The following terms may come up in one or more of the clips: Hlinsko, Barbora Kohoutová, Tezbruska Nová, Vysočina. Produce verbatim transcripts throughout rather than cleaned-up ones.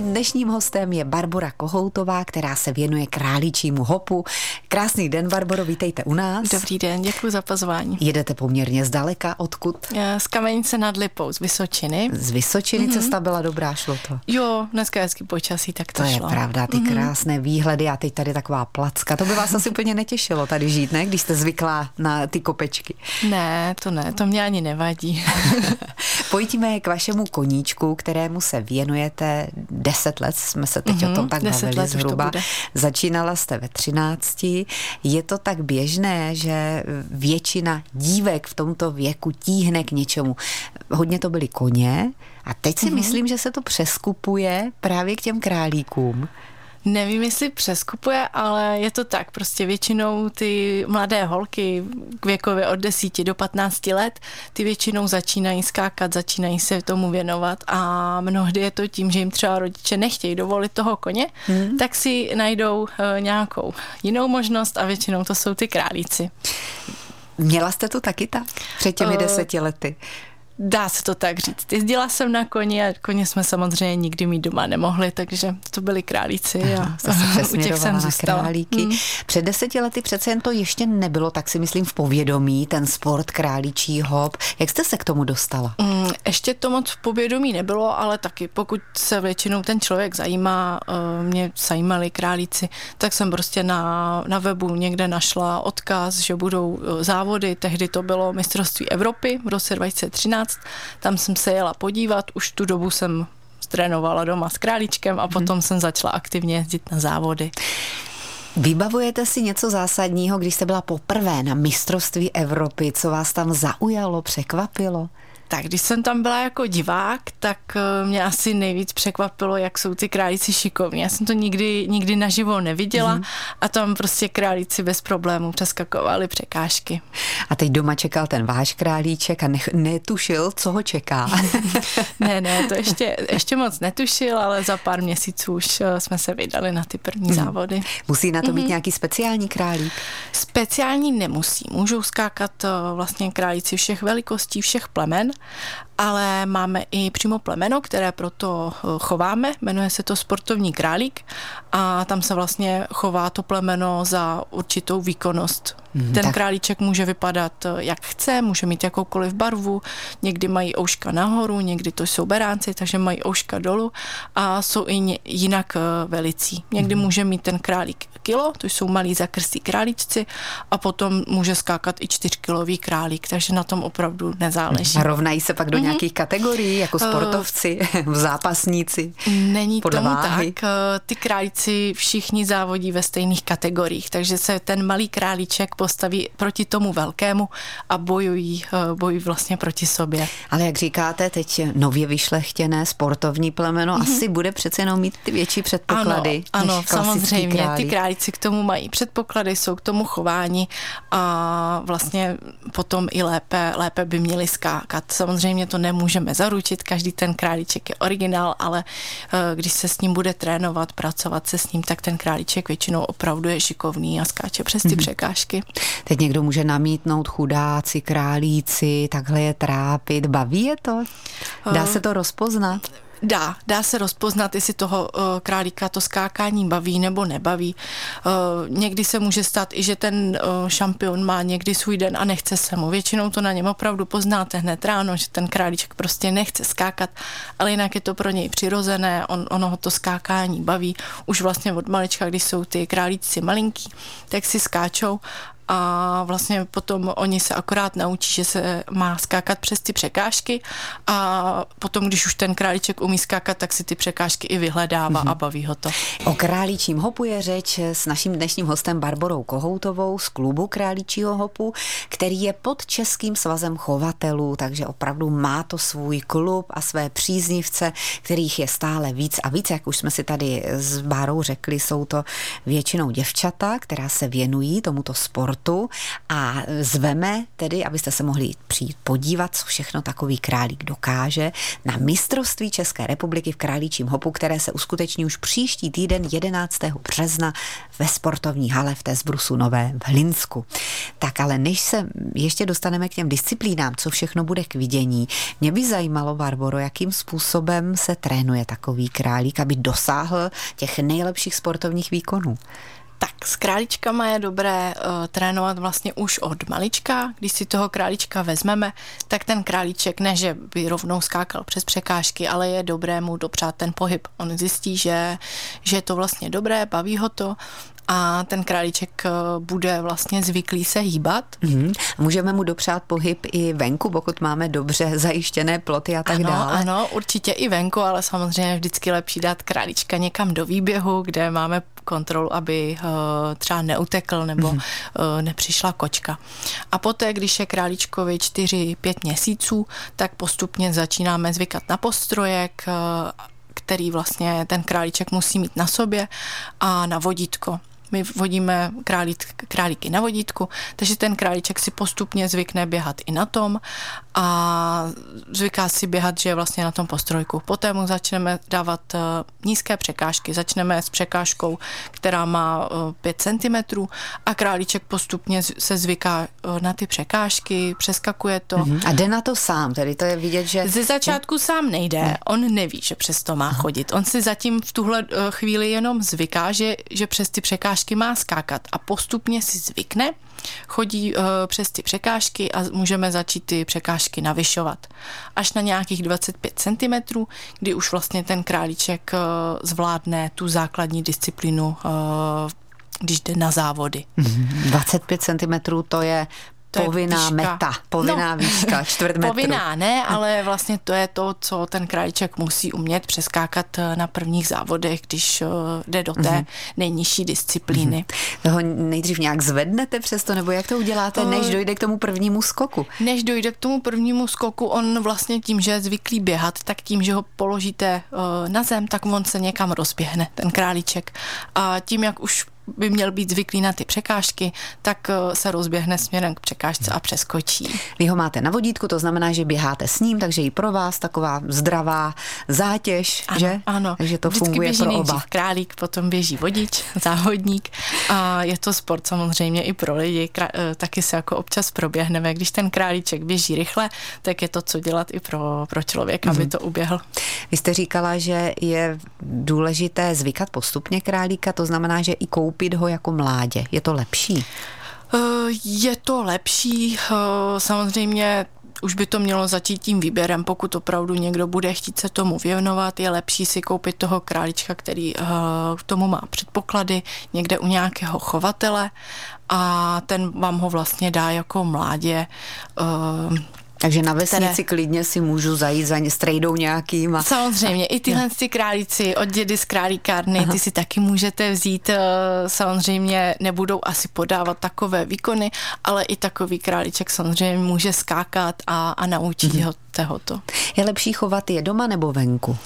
Dnešním hostem je Barbora Kohoutová, která se věnuje králičímu hopu. Krásný den, Barboro, vítejte u nás. Dobrý den, děkuji za pozvání. Jedete poměrně zdaleka, odkud? Z Kamenice nad Lipou, z Vysočiny. Z Vysočiny mm-hmm. Cesta byla dobrá, šlo to. Jo, dneska je hezký počasí, tak to, to šlo. To je pravda, ty mm-hmm. krásné výhledy a teď tady taková placka. To by vás asi úplně netěšilo tady žít, ne? Když jste zvyklá na ty kopečky. Ne, to ne, to mě ani nevadí. Pojďme k vašemu koníčku, kterému se věnujete. Deset let jsme se teď mm-hmm, o tom tak bavili zhruba. Začínala jste ve třinácti. Je to tak běžné, že většina dívek v tomto věku tíhne k něčemu. Hodně to byly koně a teď si mm-hmm. myslím, že se to přeskupuje právě k těm králíkům. Nevím, jestli přeskupuje, ale je to tak. Prostě většinou ty mladé holky věkově od desíti do patnácti let, ty většinou začínají skákat, začínají se tomu věnovat a mnohdy je to tím, že jim třeba rodiče nechtějí dovolit toho koně, hmm. tak si najdou nějakou jinou možnost a většinou to jsou ty králíci. Měla jste to taky tak před těmi uh, deseti lety? Dá se to tak říct. Jezdila jsem na koni a koně jsme samozřejmě nikdy mít doma nemohli, takže to byli králíci a u těch jsem zůstala. Králíky. Hmm. Před deseti lety přece jen to ještě nebylo, tak si myslím, v povědomí, ten sport králičí hop. Jak jste se k tomu dostala? Hmm, ještě to moc v povědomí nebylo, ale taky pokud se většinou ten člověk zajímá, mě zajímali králíci, tak jsem prostě na, na webu někde našla odkaz, že budou závody. Tehdy to bylo mistrovství Evropy v roce dva tisíce třináct. Tam jsem se jela podívat, už tu dobu jsem trénovala doma s králíčkem a potom hmm. jsem začala aktivně jezdit na závody. Vybavujete si něco zásadního, když jste byla poprvé na mistrovství Evropy, co vás tam zaujalo, překvapilo? Tak když jsem tam byla jako divák, tak mě asi nejvíc překvapilo, jak jsou ty králíci šikovní. Já jsem to nikdy, nikdy naživo neviděla mm. a tam prostě králíci bez problémů přeskakovali překážky. A teď doma čekal ten váš králíček a nech, netušil, co ho čeká. ne, ne, to ještě, ještě moc netušil, ale za pár měsíců už jsme se vydali na ty první mm. závody. Musí na to být mm. nějaký speciální králík? Speciální nemusí. Můžou skákat vlastně králíci všech velikostí, všech plemen, ale máme i přímo plemeno, které proto chováme, jmenuje se to sportovní králík a tam se vlastně chová to plemeno za určitou výkonnost. Mm, Ten tak. králíček může vypadat jak chce, může mít jakoukoliv barvu, někdy mají ouška nahoru, někdy to jsou beránci, takže mají ouška dolů a jsou i jinak velicí. Někdy mm. může mít ten králík kilo, to jsou malí zakrstí králíčci a potom může skákat i čtyřkilový králík, takže na tom opravdu nezáleží. A rovnají se pak do mm. nějakých kategorií, jako sportovci, uh, zápasníci? Není tomu váhy. Tak. Ty králíci všichni závodí ve stejných kategoriích, takže se ten malý králíček postaví proti tomu velkému a bojují, bojují vlastně proti sobě. Ale jak říkáte, teď nově vyšlechtěné sportovní plemeno mm-hmm. asi bude přece jenom mít ty větší předpoklady. Ano, ano, samozřejmě. Králík. Ty králíci k tomu mají předpoklady, jsou k tomu chováni a vlastně potom i lépe, lépe by měli skákat. Samozřejmě to nemůžeme zaručit, každý ten králíček je originál, ale když se s ním bude trénovat, pracovat se s ním, tak ten králíček většinou opravdu je šikovný a skáče přes ty mm-hmm. překážky. Teď někdo může namítnout chudáci, králíci, takhle je trápit. Baví je to? Dá se to rozpoznat? Dá, dá se rozpoznat, jestli toho králíka to skákání baví nebo nebaví. Někdy se může stát i, že ten šampion má někdy svůj den a nechce se mu. Většinou to na něm opravdu poznáte hned ráno, že ten králíček prostě nechce skákat, ale jinak je to pro něj přirozené, on, ono ho to skákání baví. Už vlastně od malička, když jsou ty králíci malinký, tak si skáčou a vlastně potom oni se akorát naučí, že se má skákat přes ty překážky a potom, když už ten králíček umí skákat, tak si ty překážky i vyhledává mm-hmm. a baví ho to. O králičím hopu je řeč s naším dnešním hostem Barborou Kohoutovou z klubu králičího hopu, který je pod Českým svazem chovatelů, takže opravdu má to svůj klub a své příznivce, kterých je stále víc a víc, jak už jsme si tady s Bárou řekli, jsou to většinou děvčata, která se věnují tomuto sportu. sportu a zveme tedy, abyste se mohli přijít podívat, co všechno takový králík dokáže, na mistrovství České republiky v králíčím hopu, které se uskuteční už příští týden jedenáctého března ve sportovní hale v Tezbrusu Nové v Hlinsku. Tak ale než se ještě dostaneme k těm disciplínám, co všechno bude k vidění, mě by zajímalo, Barboro, jakým způsobem se trénuje takový králík, aby dosáhl těch nejlepších sportovních výkonů. Tak s králíčkama je dobré uh, trénovat vlastně už od malička. Když si toho králíčka vezmeme, tak ten králíček ne, že by rovnou skákal přes překážky, ale je dobré mu dopřát ten pohyb. On zjistí, že, že je to vlastně dobré, baví ho to a ten králíček bude vlastně zvyklý se hýbat. Mm, můžeme mu dopřát pohyb i venku, pokud máme dobře zajištěné ploty a tak ano, dále. Ano, určitě i venku, ale samozřejmě vždycky lepší dát králíčka někam do výběhu, kde máme kontrolu, aby třeba neutekl nebo mm. nepřišla kočka. A poté, když je králíčkovi čtyři pět měsíců, tak postupně začínáme zvykat na postrojek, který vlastně ten králíček musí mít na sobě, a na vodítko. My vodíme králík, králíky na vodítku, takže ten králíček si postupně zvykne běhat i na tom a zvyká si běhat, že je vlastně na tom postrojku. Poté mu začneme dávat nízké překážky. Začneme s překážkou, která má pět centimetrů a králíček postupně se zvyká na ty překážky, přeskakuje to. A jde na to sám, tedy to je vidět, že... Ze začátku sám nejde, on neví, že přes to má chodit. On si zatím v tuhle chvíli jenom zvyká, že, že přes ty překážky má skákat a postupně si zvykne, chodí uh, přes ty překážky a můžeme začít ty překážky navyšovat. Až na nějakých dvacet pět centimetrů, kdy už vlastně ten králíček uh, zvládne tu základní disciplínu, uh, když jde na závody. dvacet pět centimetrů to je... To povinná je meta, povinná no. výška, čtvrt metru. Povinná ne, ale vlastně to je to, co ten králíček musí umět přeskákat na prvních závodech, když jde do té mm-hmm. nejnižší disciplíny. Mm-hmm. Toho nejdřív nějak zvednete přesto, nebo jak to uděláte, než dojde k tomu prvnímu skoku? Než dojde k tomu prvnímu skoku, on vlastně tím, že je zvyklý běhat, tak tím, že ho položíte na zem, tak on se někam rozběhne, ten králíček. A tím, jak už by měl být zvyklý na ty překážky, tak se rozběhne směrem k překážce a přeskočí. Vy ho máte na vodítku, to znamená, že běháte s ním, takže i pro vás taková zdravá zátěž, ano, že? Ano, takže to vždycky funguje běží pro oba. Králík, potom běží vodič, závodník a je to sport samozřejmě i pro lidi, taky se jako občas proběhneme. Když ten králíček běží rychle, tak je to co dělat i pro, pro člověka, aby mm. to uběhl. Vy jste říkala, že je důležité zvykat postupně králíka, to znamená, že i koupí Koupit ho jako mládě. Je to lepší? Je to lepší. Samozřejmě už by to mělo začít tím výběrem. Pokud opravdu někdo bude chtít se tomu věnovat, je lepší si koupit toho králíčka, který k tomu má předpoklady, někde u nějakého chovatele a ten vám ho vlastně dá jako mládě. Takže na vesnici které... klidně si můžu zajít za ně, s trejdou nějakým. A... Samozřejmě, i tyhle ty králíci od dědy z králíkárny, Aha. ty si taky můžete vzít. Samozřejmě nebudou asi podávat takové výkony, ale i takový králíček samozřejmě může skákat a, a naučit mm-hmm. ho toho to. Je lepší chovat je doma nebo venku?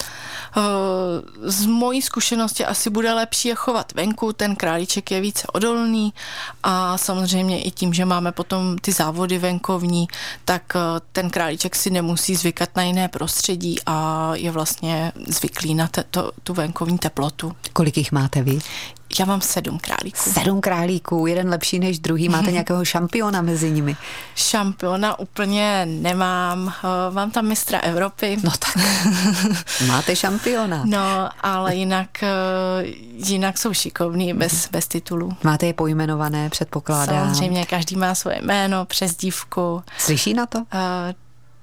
Z mojí zkušenosti asi bude lepší je chovat venku, ten králíček je více odolný a samozřejmě i tím, že máme potom ty závody venkovní, tak ten králíček si nemusí zvykat na jiné prostředí a je vlastně zvyklý na te, to, tu venkovní teplotu. Kolik jich máte vy? Já mám sedm králíků. Sedm králíků, jeden lepší než druhý. Máte nějakého šampiona mezi nimi? Šampiona úplně nemám. Mám tam mistra Evropy. No tak. Máte šampiona. No, ale jinak, jinak jsou šikovní bez, bez titulů. Máte je pojmenované, předpokládám. Samozřejmě, každý má svoje jméno, přezdívku. Slyší na to? Uh,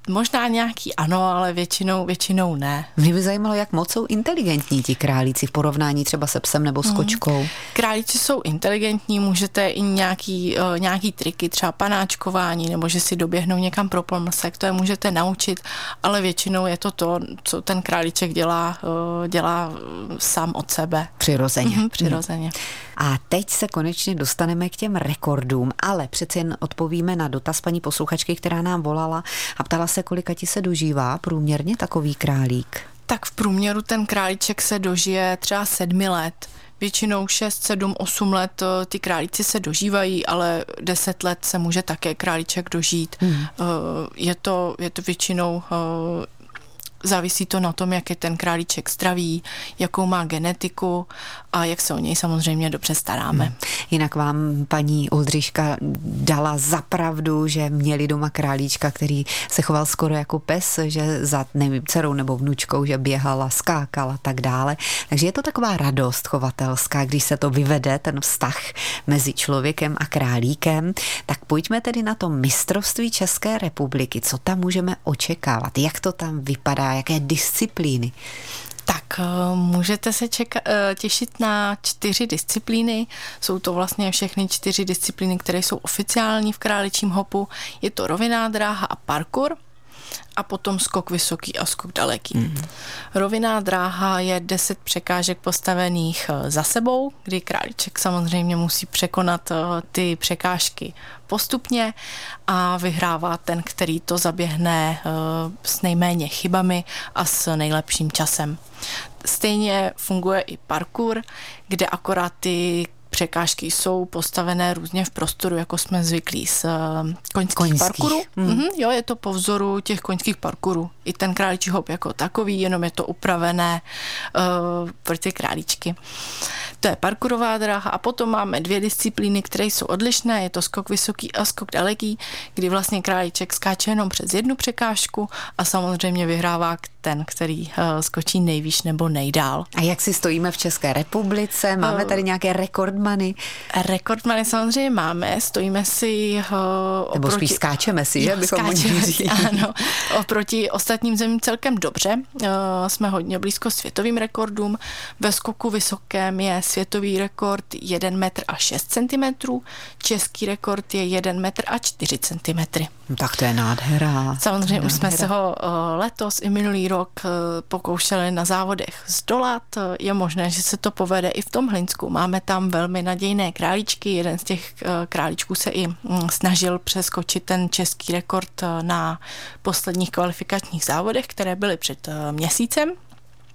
Možná nějaký ano, ale většinou, většinou ne. Mě by zajímalo, jak moc jsou inteligentní ti králíci v porovnání třeba se psem nebo s kočkou. Mm. Králíci jsou inteligentní, můžete i nějaký, uh, nějaký triky, třeba panáčkování, nebo že si doběhnou někam pro pomlsek, to je můžete naučit, ale většinou je to to, co ten králíček dělá, uh, dělá sám od sebe. Přirozeně. Mm, přirozeně. Mm. A teď se konečně dostaneme k těm rekordům, ale přece jen odpovíme na dotaz paní posluchačky, která nám volala a ptala se, kolika ti se dožívá průměrně takový králík? Tak v průměru ten králíček se dožije třeba sedmi let. většinou šest, sedm, osm let ty králíci se dožívají, ale deset let se může také králíček dožít. Hmm. Je to, je to většinou... Závisí to na tom, jak je ten králíček zdravý, jakou má genetiku a jak se o něj samozřejmě dobře staráme. Hmm. Jinak vám paní Oldřiška dala zapravdu, že měli doma králíčka, který se choval skoro jako pes, že za nevím, dcerou nebo vnučkou, že běhala, skákala a tak dále. Takže je to taková radost chovatelská, když se to vyvede, ten vztah mezi člověkem a králíkem. Tak pojďme tedy na to mistrovství České republiky. Co tam můžeme očekávat? Jak to tam vypadá? Jaké disciplíny? Tak můžete se čeka- těšit na čtyři disciplíny. Jsou to vlastně všechny čtyři disciplíny, které jsou oficiální v králičím hopu. Je to rovinná dráha a parkour a potom skok vysoký a skok daleký. Mm. Rovinná dráha je deset překážek postavených za sebou, kdy králíček samozřejmě musí překonat ty překážky postupně a vyhrává ten, který to zaběhne s nejméně chybami a s nejlepším časem. Stejně funguje i parkour, kde akorát ty překážky jsou postavené různě v prostoru, jako jsme zvyklí z koňských, koňských. parkourů. Hmm. Mhm, jo, je to po vzoru těch koňských parkourů. I ten králíčí hop jako takový, jenom je to upravené uh, pro ty králíčky. To je parkourová dráha a potom máme dvě disciplíny, které jsou odlišné. Je to skok vysoký a skok daleký, kdy vlastně králíček skáče jenom přes jednu překážku a samozřejmě vyhrává ten, který uh, skočí nejvýš nebo nejdál. A jak si stojíme v České republice? Máme tady nějaké rekordmany? Rekordmany samozřejmě máme. Stojíme si uh, nebo oproti... spíš skáčeme si, že? No, skáčeme si, ano. Oproti ostatním zemím celkem dobře. Uh, jsme hodně blízko světovým rekordům. Ve skoku vysokém je světový rekord jeden metr a šest centimetrů. Český rekord je jeden metr a čtyři centimetry. No, tak to je nádhera. Samozřejmě je nádhera. Už jsme se ho uh, letos i minulý rok pokoušeli na závodech zdolat. Je možné, že se to povede i v tom Hlinsku. Máme tam velmi nadějné králíčky. Jeden z těch králíčků se i snažil přeskočit ten český rekord na posledních kvalifikačních závodech, které byly před měsícem.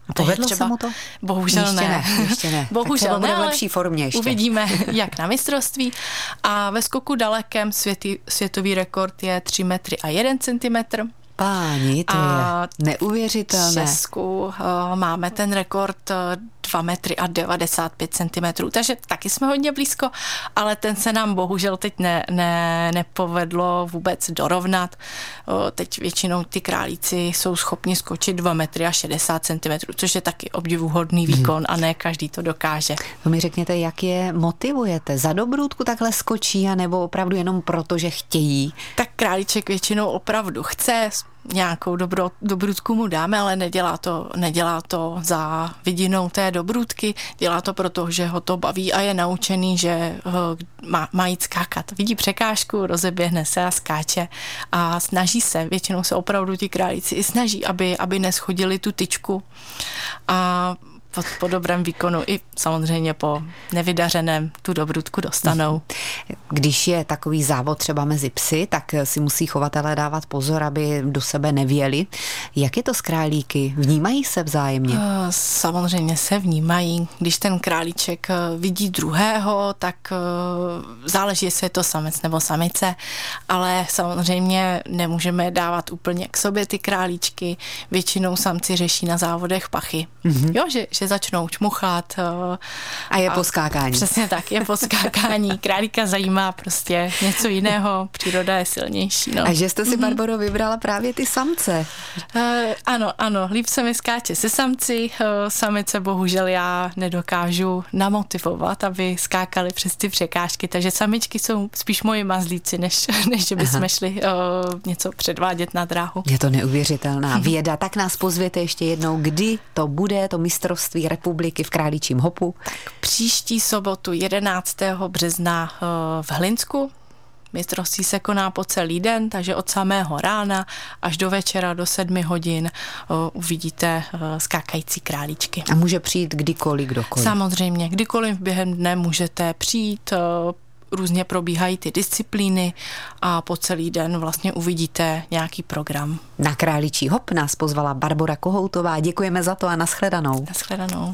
A povedlo třeba, se mu to? Bohužel ještě ne. ne. Ještě ne. Bohužel tak ne, v lepší formě ještě. Uvidíme, jak na mistrovství. A ve skoku dalekém světý, světový rekord je tři metry a jeden centimetr. Páni, to a je neuvěřitelné. V Česku uh, máme ten rekord uh, dva metry a devadesát pět centimetrů, takže taky jsme hodně blízko, ale ten se nám bohužel teď ne, ne, nepovedlo vůbec dorovnat. Uh, teď většinou ty králíci jsou schopni skočit dva metry a šedesát centimetrů, což je taky obdivuhodný výkon hmm. a ne každý to dokáže. To mi řekněte, jak je motivujete? Za dobrůdku takhle skočí, anebo opravdu jenom proto, že chtějí? Tak králíček většinou opravdu chce, nějakou dobro, dobrůdku mu dáme, ale nedělá to, nedělá to za vidinou té dobrůdky, dělá to proto, že ho to baví a je naučený, že má, má jít skákat. Vidí překážku, rozeběhne se a skáče a snaží se, většinou se opravdu ti králíci i snaží, aby, aby neschodili tu tyčku a Po, po dobrém výkonu i samozřejmě po nevydařeném tu dobrůdku dostanou. Když je takový závod třeba mezi psy, tak si musí chovatelé dávat pozor, aby do sebe nevěli. Jak je to s králíky? Vnímají se vzájemně? Samozřejmě se vnímají. Když ten králíček vidí druhého, tak záleží, jestli je to samec nebo samice, ale samozřejmě nemůžeme dávat úplně k sobě ty králíčky. Většinou samci řeší na závodech pachy. Mm-hmm. Jo, že, že začnou čmuchat. A je poskákání. Přesně tak, je poskákání. Králíka zajímá prostě něco jiného, příroda je silnější. No. A že jste si, Barboro, vybrala právě ty samce. Uh, ano, ano, líp se mi skáče se samci, uh, samice bohužel já nedokážu namotivovat, aby skákali přes ty překážky, takže samičky jsou spíš moji mazlíci, než, než že bychom šli uh, něco předvádět na dráhu. Je to neuvěřitelná věda, tak nás pozvěte ještě jednou, kdy to bude, to mistrovství republiky v králičím hopu. Tak příští sobotu jedenáctého března v Hlinsku. Mistrovství se koná po celý den, takže od samého rána až do večera do sedmi hodin uvidíte skákající králíčky. A může přijít kdykoliv, kdokoliv? Samozřejmě, kdykoliv během dne můžete přijít, různě probíhají ty disciplíny a po celý den vlastně uvidíte nějaký program. Na králičí hop nás pozvala Barbora Kohoutová. Děkujeme za to a nashledanou. Nashledanou.